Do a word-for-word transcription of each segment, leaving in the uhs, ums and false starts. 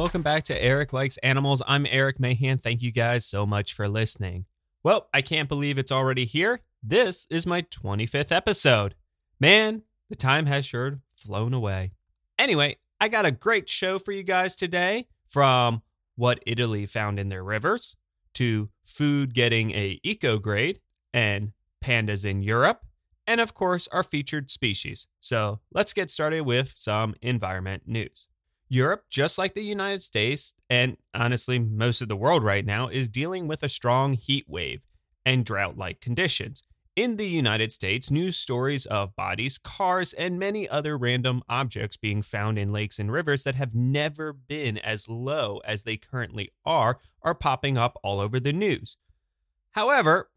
welcome back to Eric Likes Animals. I'm Eric Mahan. Thank you guys so much for listening. Well, I can't believe it's already here. This is my twenty-fifth episode. Man, the time has sure flown away. Anyway, I got a great show for you guys today, from what Italy found in their rivers, to food getting a eco-grade, and pandas in Europe, and of course, our featured species. So let's get started with some environment news. Europe, just like the United States, and honestly, most of the world right now, is dealing with a strong heat wave and drought-like conditions. In the United States, news stories of bodies, cars, and many other random objects being found in lakes and rivers that have never been as low as they currently are are popping up all over the news. However,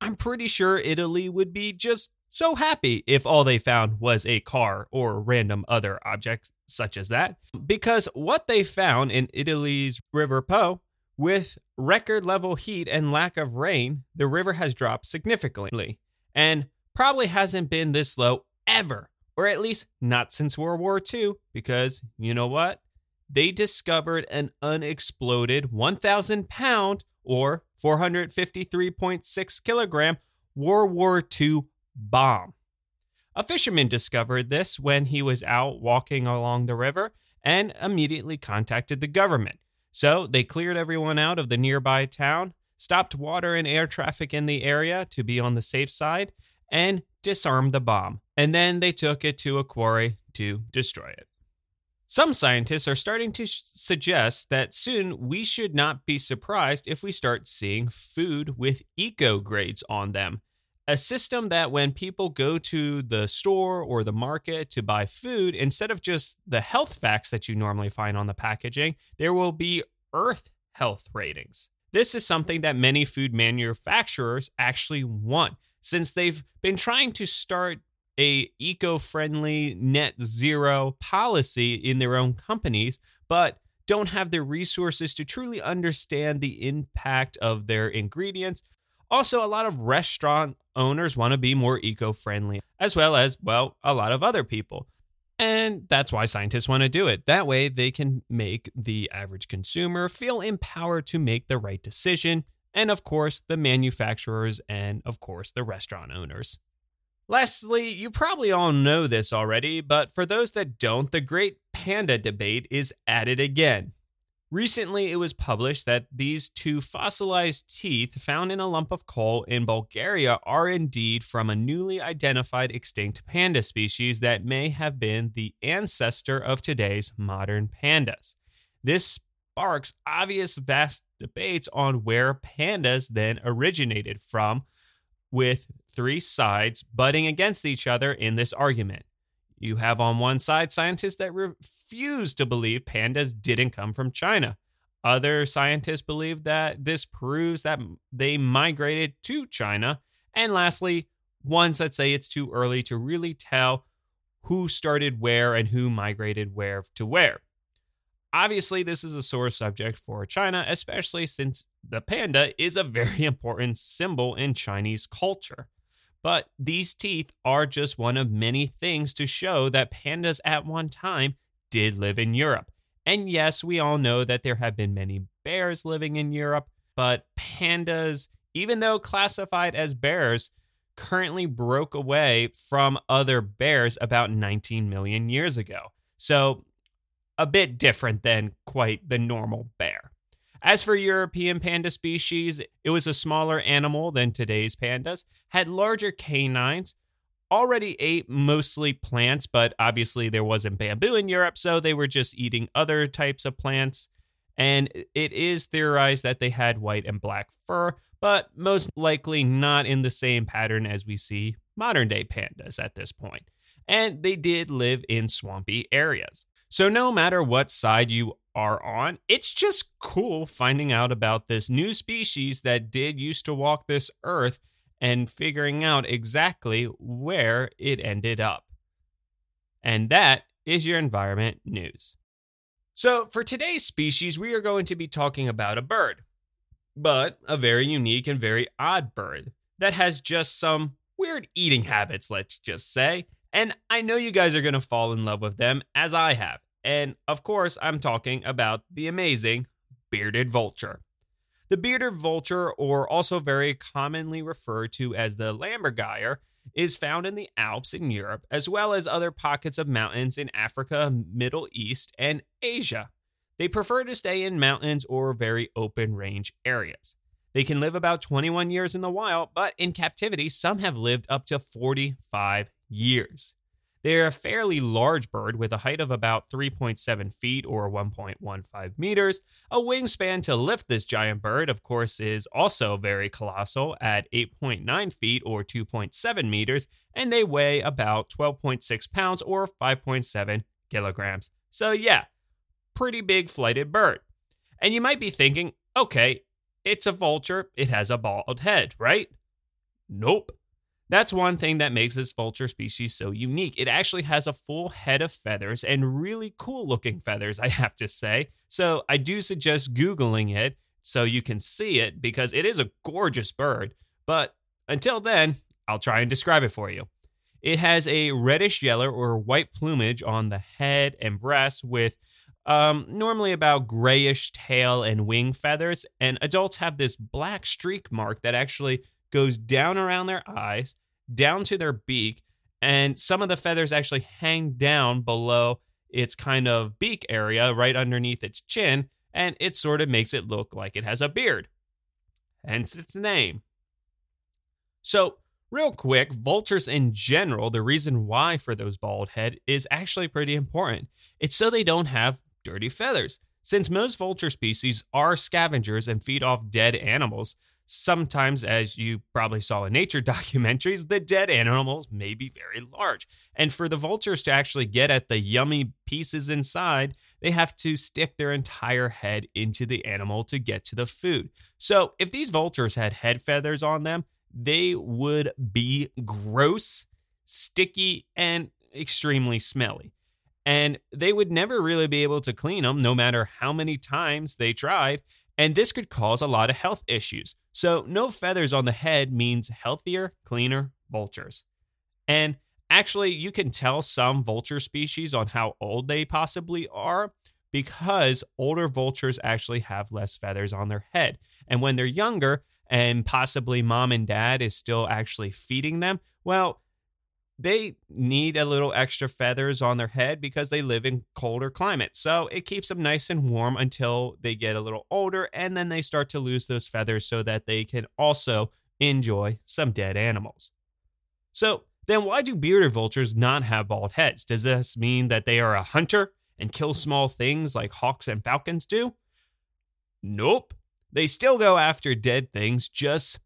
I'm pretty sure Italy would be just so happy if all they found was a car or random other objects such as that, because what they found in Italy's River Po, with record level heat and lack of rain, the river has dropped significantly and probably hasn't been this low ever, or at least not since World War Two, because you know what? They discovered an unexploded one thousand pound or four hundred fifty-three point six kilogram World War Two bomb. A fisherman discovered this when he was out walking along the river and immediately contacted the government. So they cleared everyone out of the nearby town, stopped water and air traffic in the area to be on the safe side, and disarmed the bomb. And then they took it to a quarry to destroy it. Some scientists are starting to sh- suggest that soon we should not be surprised if we start seeing food with eco-grades on them. A system that when people go to the store or the market to buy food, instead of just the health facts that you normally find on the packaging, there will be earth health ratings. This is something that many food manufacturers actually want, since they've been trying to start a eco-friendly net zero policy in their own companies, but don't have the resources to truly understand the impact of their ingredients. Also, a lot of restaurant owners want to be more eco-friendly, as well as, well, a lot of other people. And that's why scientists want to do it. That way, they can make the average consumer feel empowered to make the right decision. And, of course, the manufacturers and, of course, the restaurant owners. Lastly, you probably all know this already, but for those that don't, the great panda debate is at it again. Recently, it was published that these two fossilized teeth found in a lump of coal in Bulgaria are indeed from a newly identified extinct panda species that may have been the ancestor of today's modern pandas. This sparks obvious vast debates on where pandas then originated from, with three sides butting against each other in this argument. You have on one side scientists that refuse to believe pandas didn't come from China. Other scientists believe that this proves that they migrated to China. And lastly, ones that say it's too early to really tell who started where and who migrated where to where. Obviously, this is a sore subject for China, especially since the panda is a very important symbol in Chinese culture. But these teeth are just one of many things to show that pandas at one time did live in Europe. And yes, we all know that there have been many bears living in Europe, but pandas, even though classified as bears, currently broke away from other bears about nineteen million years ago. So a bit different than quite the normal bear. As for European panda species, it was a smaller animal than today's pandas, had larger canines, already ate mostly plants, but obviously there wasn't bamboo in Europe, so they were just eating other types of plants. And it is theorized that they had white and black fur, but most likely not in the same pattern as we see modern-day pandas at this point. And they did live in swampy areas. So no matter what side you are on, it's just cool finding out about this new species that did used to walk this earth and figuring out exactly where it ended up. And that is your environment news. So for today's species, we are going to be talking about a bird, but a very unique and very odd bird that has just some weird eating habits, let's just say. And I know you guys are going to fall in love with them, as I have. and of course I'm talking about the amazing bearded vulture. The bearded vulture, or also very commonly referred to as the lammergeier, is found in the Alps in Europe, as well as other pockets of mountains in Africa, Middle East, and Asia. They prefer to stay in mountains or very open range areas. They can live about twenty-one years in the wild, but in captivity, some have lived up to forty-five years. They are a fairly large bird with a height of about three point seven feet or one point one five meters. A wingspan to lift this giant bird, of course, is also very colossal at eight point nine feet or two point seven meters, and they weigh about twelve point six pounds or five point seven kilograms. So yeah, pretty big flighted bird. And you might be thinking, okay, it's a vulture, it has a bald head, right? Nope. That's one thing that makes this vulture species so unique. It actually has a full head of feathers and really cool looking feathers, I have to say. So I do suggest Googling it so you can see it because it is a gorgeous bird. But until then, I'll try and describe it for you. It has a reddish yellow or white plumage on the head and breast with um, normally about grayish tail and wing feathers. And adults have this black streak mark that actually goes down around their eyes, down to their beak, and some of the feathers actually hang down below its kind of beak area, right underneath its chin, and it sort of makes it look like it has a beard, hence its name. So, real quick, vultures in general, the reason why for those bald head is actually pretty important. It's so they don't have dirty feathers. Since most vulture species are scavengers and feed off dead animals, sometimes, as you probably saw in nature documentaries, the dead animals may be very large. And for the vultures to actually get at the yummy pieces inside, they have to stick their entire head into the animal to get to the food. So if these vultures had head feathers on them, they would be gross, sticky, and extremely smelly. And they would never really be able to clean them, no matter how many times they tried. And this could cause a lot of health issues. So no feathers on the head means healthier, cleaner vultures. And actually, you can tell some vulture species on how old they possibly are because older vultures actually have less feathers on their head. And when they're younger and possibly mom and dad is still actually feeding them, well, they need a little extra feathers on their head because they live in colder climates. So it keeps them nice and warm until they get a little older, and then they start to lose those feathers so that they can also enjoy some dead animals. So then why do bearded vultures not have bald heads? Does this mean that they are a hunter and kill small things like hawks and falcons do? Nope. They still go after dead things, just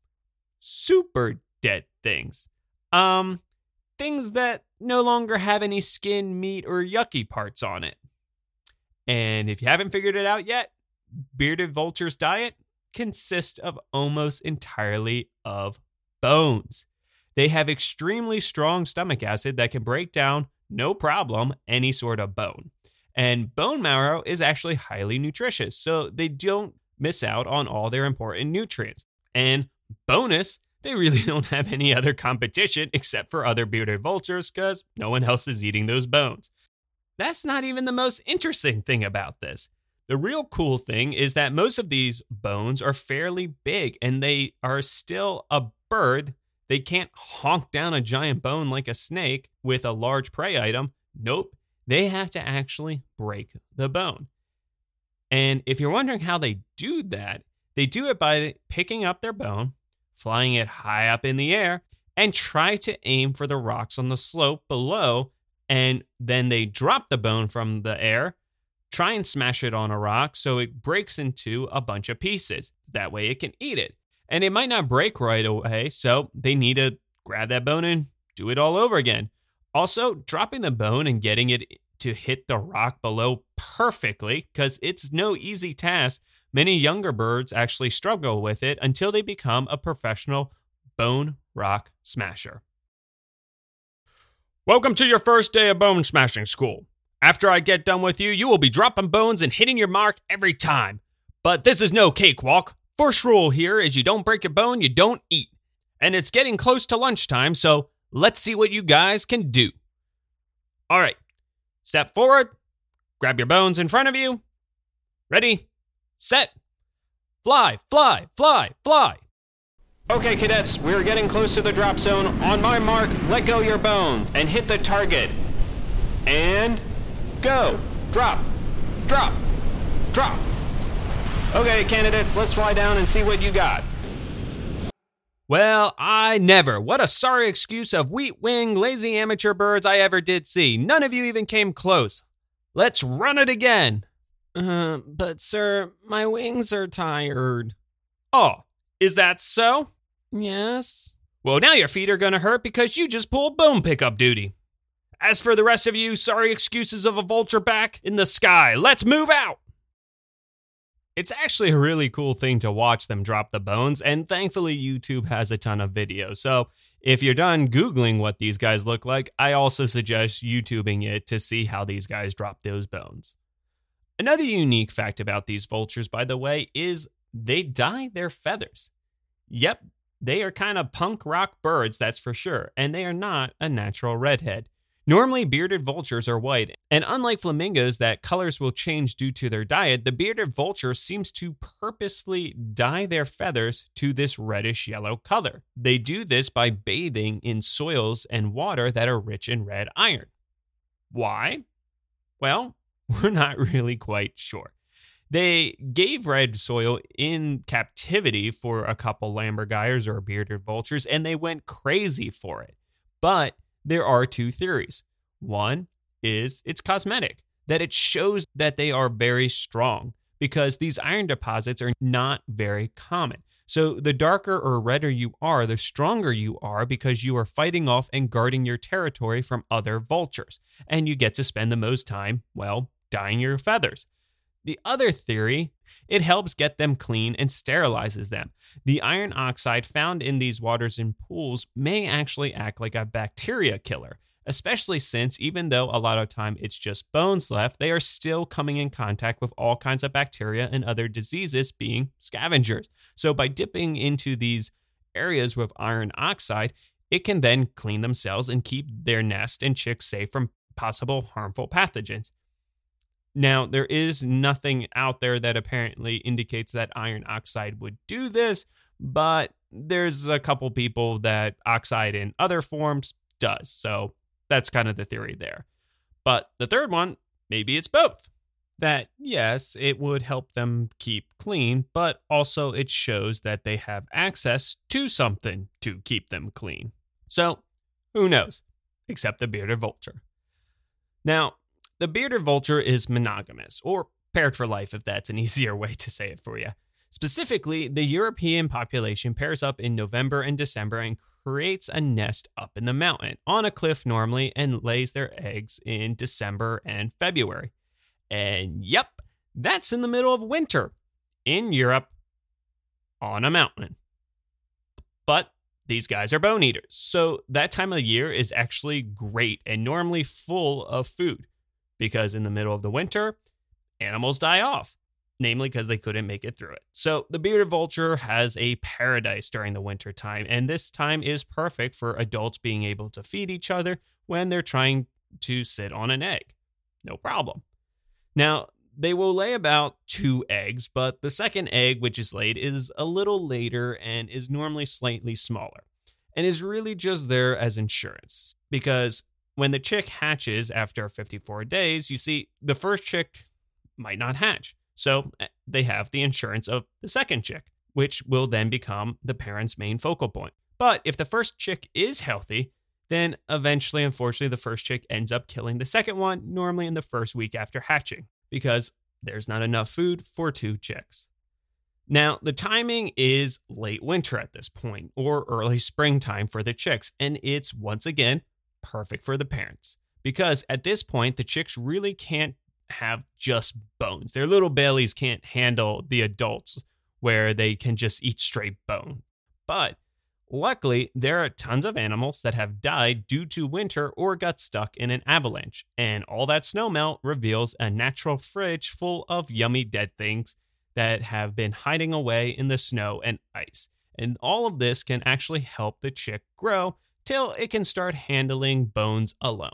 super dead things. Um... Things that no longer have any skin, meat, or yucky parts on it. And if you haven't figured it out yet, bearded vulture's diet consists of almost entirely of bones. They have extremely strong stomach acid that can break down, no problem, any sort of bone. And bone marrow is actually highly nutritious, so they don't miss out on all their important nutrients. And bonus, they really don't have any other competition except for other bearded vultures because no one else is eating those bones. That's not even the most interesting thing about this. The real cool thing is that most of these bones are fairly big and they are still a bird. They can't honk down a giant bone like a snake with a large prey item. Nope, they have to actually break the bone. And if you're wondering how they do that, they do it by picking up their bone, flying it high up in the air, and try to aim for the rocks on the slope below, and then they drop the bone from the air, try and smash it on a rock so it breaks into a bunch of pieces. That way it can eat it. And it might not break right away, so they need to grab that bone and do it all over again. Also, dropping the bone and getting it to hit the rock below perfectly, because it's no easy task. Many younger birds actually struggle with it until they become a professional bone rock smasher. Welcome to your first day of bone smashing school. After I get done with you, you will be dropping bones and hitting your mark every time. But this is no cakewalk. First rule here is you don't break your bone, you don't eat. And it's getting close to lunchtime, so let's see what you guys can do. All right, step forward, Grab your bones in front of you. Ready, set, fly, fly, fly, fly. Okay, cadets, we're getting close to the drop zone. On my mark, let go your bones and hit the target. And go. Drop, drop, drop. Okay, candidates, let's fly down and see what you got. Well, I never. What a sorry excuse of wheat-wing, lazy amateur birds I ever did see. None of you even came close. Let's run it again. Uh, but sir, my wings are tired. Oh, is that so? Yes. Well, now your feet are gonna hurt because you just pulled bone pickup duty. As for the rest of you, sorry excuses of a vulture back in the sky. Let's move out. It's actually a really cool thing to watch them drop the bones, and thankfully YouTube has a ton of videos. So if you're done Googling what these guys look like, I also suggest YouTubing it to see how these guys drop those bones. Another unique fact about these vultures, by the way, is they dye their feathers. Yep, they are kind of punk rock birds, that's for sure, and they are not a natural redhead. Normally, bearded vultures are white, and unlike flamingos that colors will change due to their diet, the bearded vulture seems to purposefully dye their feathers to this reddish-yellow color. They do this by bathing in soils and water that are rich in red iron. Why? Well, we're not really quite sure. They gave red soil in captivity for a couple lammergeiers or bearded vultures, and they went crazy for it, but there are two theories. One is it's cosmetic, that it shows that they are very strong because these iron deposits are not very common. So the darker or redder you are, the stronger you are because you are fighting off and guarding your territory from other vultures. And you get to spend the most time, well, dyeing your feathers. The other theory, it helps get them clean and sterilizes them. The iron oxide found in these waters and pools may actually act like a bacteria killer, especially since even though a lot of time it's just bones left, they are still coming in contact with all kinds of bacteria and other diseases, being scavengers. So by dipping into these areas with iron oxide, it can then clean themselves and keep their nest and chicks safe from possible harmful pathogens. Now, there is nothing out there that apparently indicates that iron oxide would do this, but there's a couple people that oxide in other forms does. So that's kind of the theory there. But the third one, maybe it's both. That, yes, it would help them keep clean, but also it shows that they have access to something to keep them clean. So who knows? Except the bearded vulture. Now, the bearded vulture is monogamous, or paired for life if that's an easier way to say it for you. Specifically, the European population pairs up in November and December and creates a nest up in the mountain, on a cliff normally, and lays their eggs in December and February. And yep, that's in the middle of winter, in Europe, on a mountain. But these guys are bone eaters, so that time of year is actually great and normally full of food. Because in the middle of the winter, animals die off, namely because they couldn't make it through it. So the bearded vulture has a paradise during the winter time, and this time is perfect for adults being able to feed each other when they're trying to sit on an egg. No problem. Now, they will lay about two eggs, but the second egg, which is laid, is a little later and is normally slightly smaller, and is really just there as insurance, because when the chick hatches after fifty-four days, you see, the first chick might not hatch. So they have the insurance of the second chick, which will then become the parent's main focal point. But if the first chick is healthy, then eventually, unfortunately, the first chick ends up killing the second one, normally in the first week after hatching, because there's not enough food for two chicks. Now, the timing is late winter at this point, or early springtime for the chicks, and it's, once again, perfect for the parents, because at this point, the chicks really can't have just bones. Their little bellies can't handle the adults where they can just eat straight bone. But luckily, there are tons of animals that have died due to winter or got stuck in an avalanche. And all that snowmelt reveals a natural fridge full of yummy dead things that have been hiding away in the snow and ice. And all of this can actually help the chick grow till it can start handling bones alone.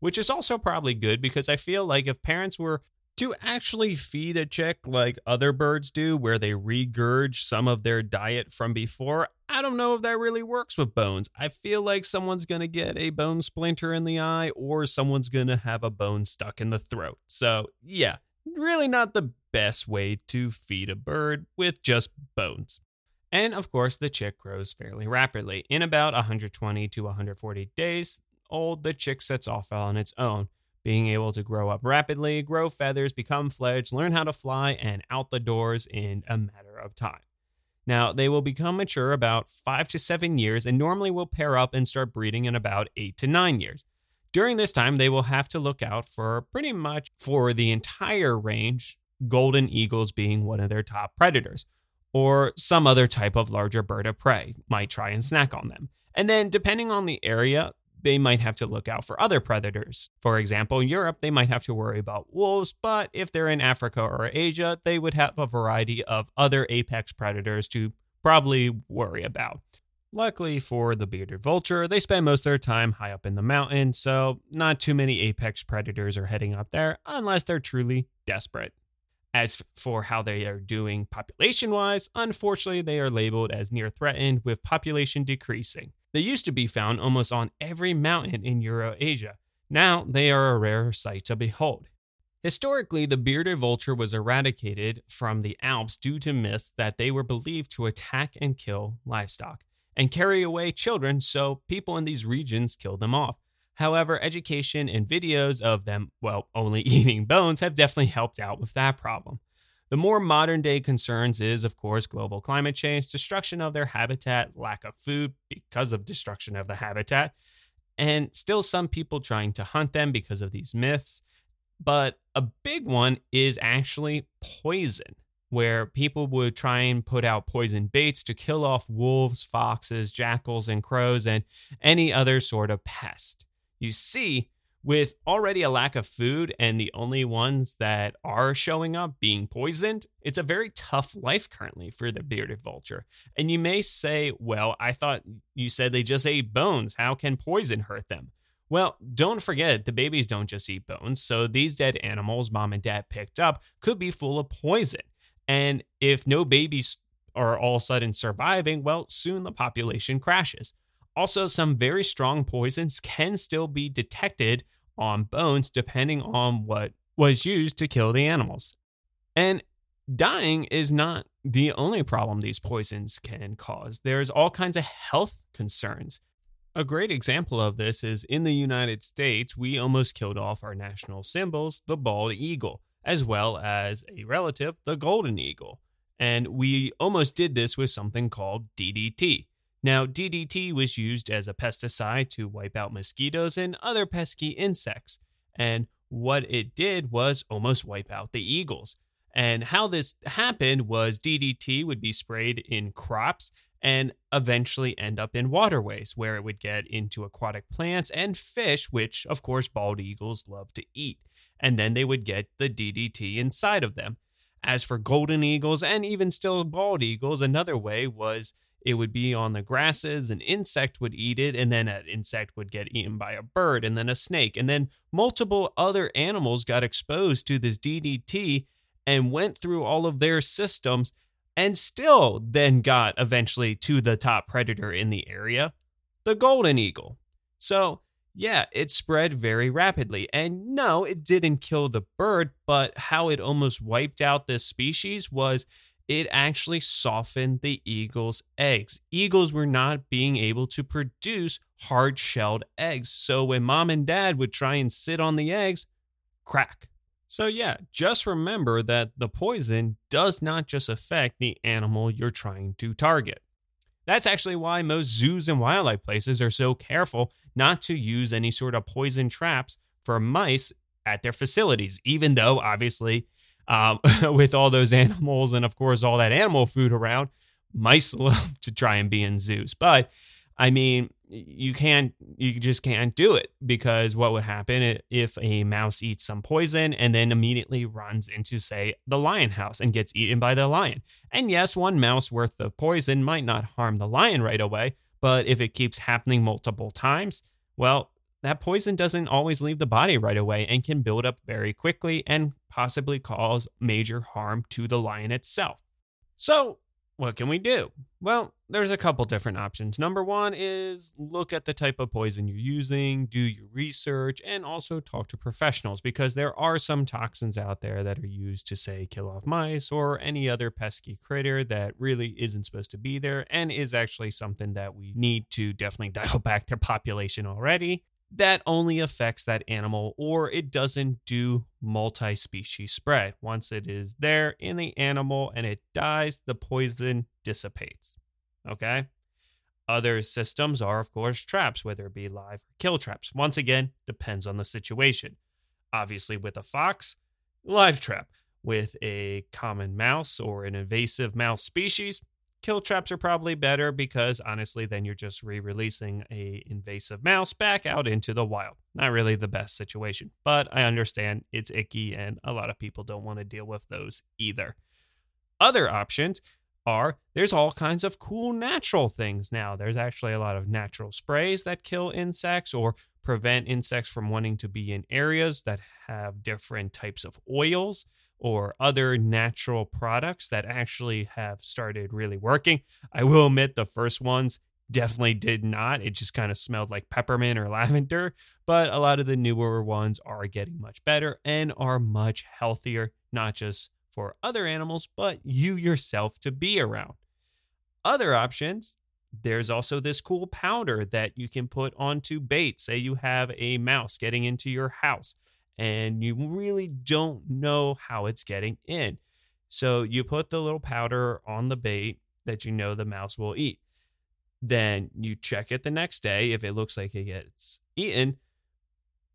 which is also probably good because I feel like if parents were to actually feed a chick like other birds do, where they regurge some of their diet from before, I don't know if that really works with bones. I feel like someone's going to get a bone splinter in the eye or someone's going to have a bone stuck in the throat. So yeah, really not the best way to feed a bird with just bones. And of course, the chick grows fairly rapidly. In about one hundred twenty to one hundred forty days old, the chick sets off on its own, being able to grow up rapidly, grow feathers, become fledged, learn how to fly, and out the doors in a matter of time. Now, they will become mature about five to seven years and normally will pair up and start breeding in about eight to nine years. During this time, they will have to look out for pretty much for the entire range, golden eagles being one of their top predators, or some other type of larger bird of prey might try and snack on them. And then depending on the area, they might have to look out for other predators. For example, in Europe, they might have to worry about wolves, but if they're in Africa or Asia, they would have a variety of other apex predators to probably worry about. Luckily for the bearded vulture, they spend most of their time high up in the mountain, so not too many apex predators are heading up there unless they're truly desperate. As for how they are doing population-wise, unfortunately, they are labeled as near threatened with population decreasing. They used to be found almost on every mountain in Eurasia. Now, they are a rare sight to behold. Historically, the bearded vulture was eradicated from the Alps due to myths that they were believed to attack and kill livestock and carry away children, so people in these regions killed them off. However, education and videos of them, well, only eating bones have definitely helped out with that problem. The more modern day concerns is, of course, global climate change, destruction of their habitat, lack of food because of destruction of the habitat, and still some people trying to hunt them because of these myths. But a big one is actually poison, where people would try and put out poison baits to kill off wolves, foxes, jackals, and crows, and any other sort of pest. You see, with already a lack of food and the only ones that are showing up being poisoned, it's a very tough life currently for the bearded vulture. And you may say, well, I thought you said they just ate bones. How can poison hurt them? Well, don't forget, the babies don't just eat bones. So these dead animals mom and dad picked up could be full of poison. And if no babies are all of a sudden surviving, well, soon the population crashes. Also, some very strong poisons can still be detected on bones depending on what was used to kill the animals. And dying is not the only problem these poisons can cause. There's all kinds of health concerns. A great example of this is in the United States, we almost killed off our national symbols, the bald eagle, as well as a relative, the golden eagle. And we almost did this with something called D D T. Now, D D T was used as a pesticide to wipe out mosquitoes and other pesky insects, and what it did was almost wipe out the eagles. And how this happened was D D T would be sprayed in crops and eventually end up in waterways where it would get into aquatic plants and fish, which, of course, bald eagles love to eat, and then they would get the D D T inside of them. As for golden eagles and even still bald eagles, another way was it would be on the grasses, an insect would eat it, and then that insect would get eaten by a bird, and then a snake, and then multiple other animals got exposed to this D D T and went through all of their systems and still then got eventually to the top predator in the area, the golden eagle. So yeah, it spread very rapidly, and no, it didn't kill the bird, but how it almost wiped out this species was it actually softened the eagle's eggs. Eagles were not being able to produce hard-shelled eggs. So when mom and dad would try and sit on the eggs, crack. So yeah, just remember that the poison does not just affect the animal you're trying to target. That's actually why most zoos and wildlife places are so careful not to use any sort of poison traps for mice at their facilities, even though obviously Um, with all those animals and, of course, all that animal food around, mice love to try and be in zoos. But, I mean, you can't, you just can't do it because what would happen if a mouse eats some poison and then immediately runs into, say, the lion house and gets eaten by the lion? And yes, one mouse worth of poison might not harm the lion right away, but if it keeps happening multiple times, well, that poison doesn't always leave the body right away and can build up very quickly and possibly cause major harm to the lion itself. So, what can we do? Well, there's a couple different options. Number one is look at the type of poison you're using, do your research, and also talk to professionals, because there are some toxins out there that are used to, say, kill off mice or any other pesky critter that really isn't supposed to be there and is actually something that we need to definitely dial back their population already. That only affects that animal, or it doesn't do multi-species spread. Once it is there in the animal and it dies, the poison dissipates. Okay? Other systems are, of course, traps, whether it be live or kill traps. Once again, depends on the situation. Obviously, with a fox, live trap. With a common mouse or an invasive mouse species, kill traps are probably better, because honestly, then you're just re-releasing a invasive mouse back out into the wild. Not really the best situation, but I understand it's icky and a lot of people don't want to deal with those either. Other options are, there's all kinds of cool natural things now. There's actually a lot of natural sprays that kill insects or prevent insects from wanting to be in areas that have different types of oils or other natural products that actually have started really working. I will admit the first ones definitely did not. It just kind of smelled like peppermint or lavender, but a lot of the newer ones are getting much better and are much healthier, not just for other animals, but you yourself to be around. Other options, there's also this cool powder that you can put onto bait. Say you have a mouse getting into your house, and you really don't know how it's getting in. So you put the little powder on the bait that you know the mouse will eat. Then you check it the next day. If it looks like it gets eaten,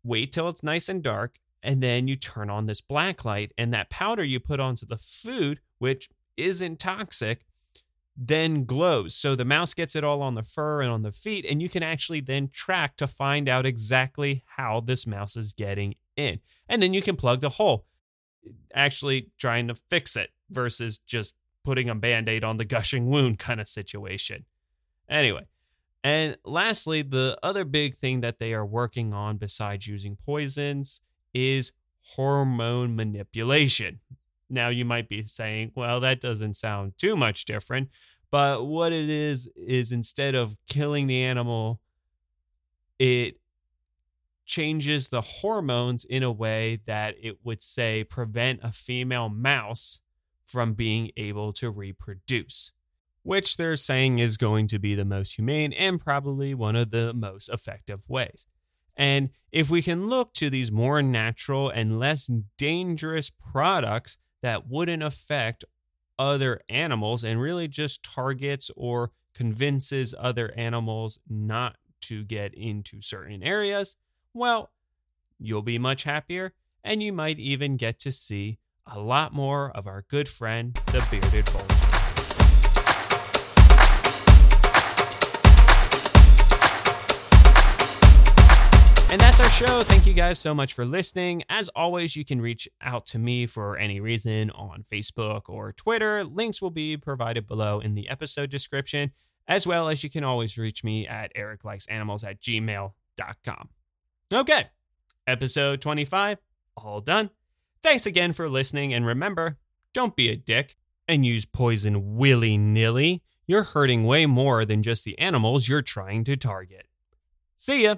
wait till it's nice and dark, and then you turn on this black light, and that powder you put onto the food, which isn't toxic, then glows. So the mouse gets it all on the fur and on the feet, and you can actually then track to find out exactly how this mouse is getting in. And then you can plug the hole, actually trying to fix it versus just putting a Band-Aid on the gushing wound kind of situation. Anyway, and lastly, the other big thing that they are working on besides using poisons is hormone manipulation. Now, you might be saying, well, that doesn't sound too much different, but what it is, is instead of killing the animal, it changes the hormones in a way that it would, say, prevent a female mouse from being able to reproduce, which they're saying is going to be the most humane and probably one of the most effective ways. And if we can look to these more natural and less dangerous products that wouldn't affect other animals and really just targets or convinces other animals not to get into certain areas, well, you'll be much happier, and you might even get to see a lot more of our good friend, the Bearded Vulture. And that's our show. Thank you guys so much for listening. As always, you can reach out to me for any reason on Facebook or Twitter. Links will be provided below in the episode description, as well as you can always reach me at eric likes animals at gmail dot com. Okay, episode twenty-five, all done. Thanks again for listening, and remember, don't be a dick and use poison willy-nilly. You're hurting way more than just the animals you're trying to target. See ya!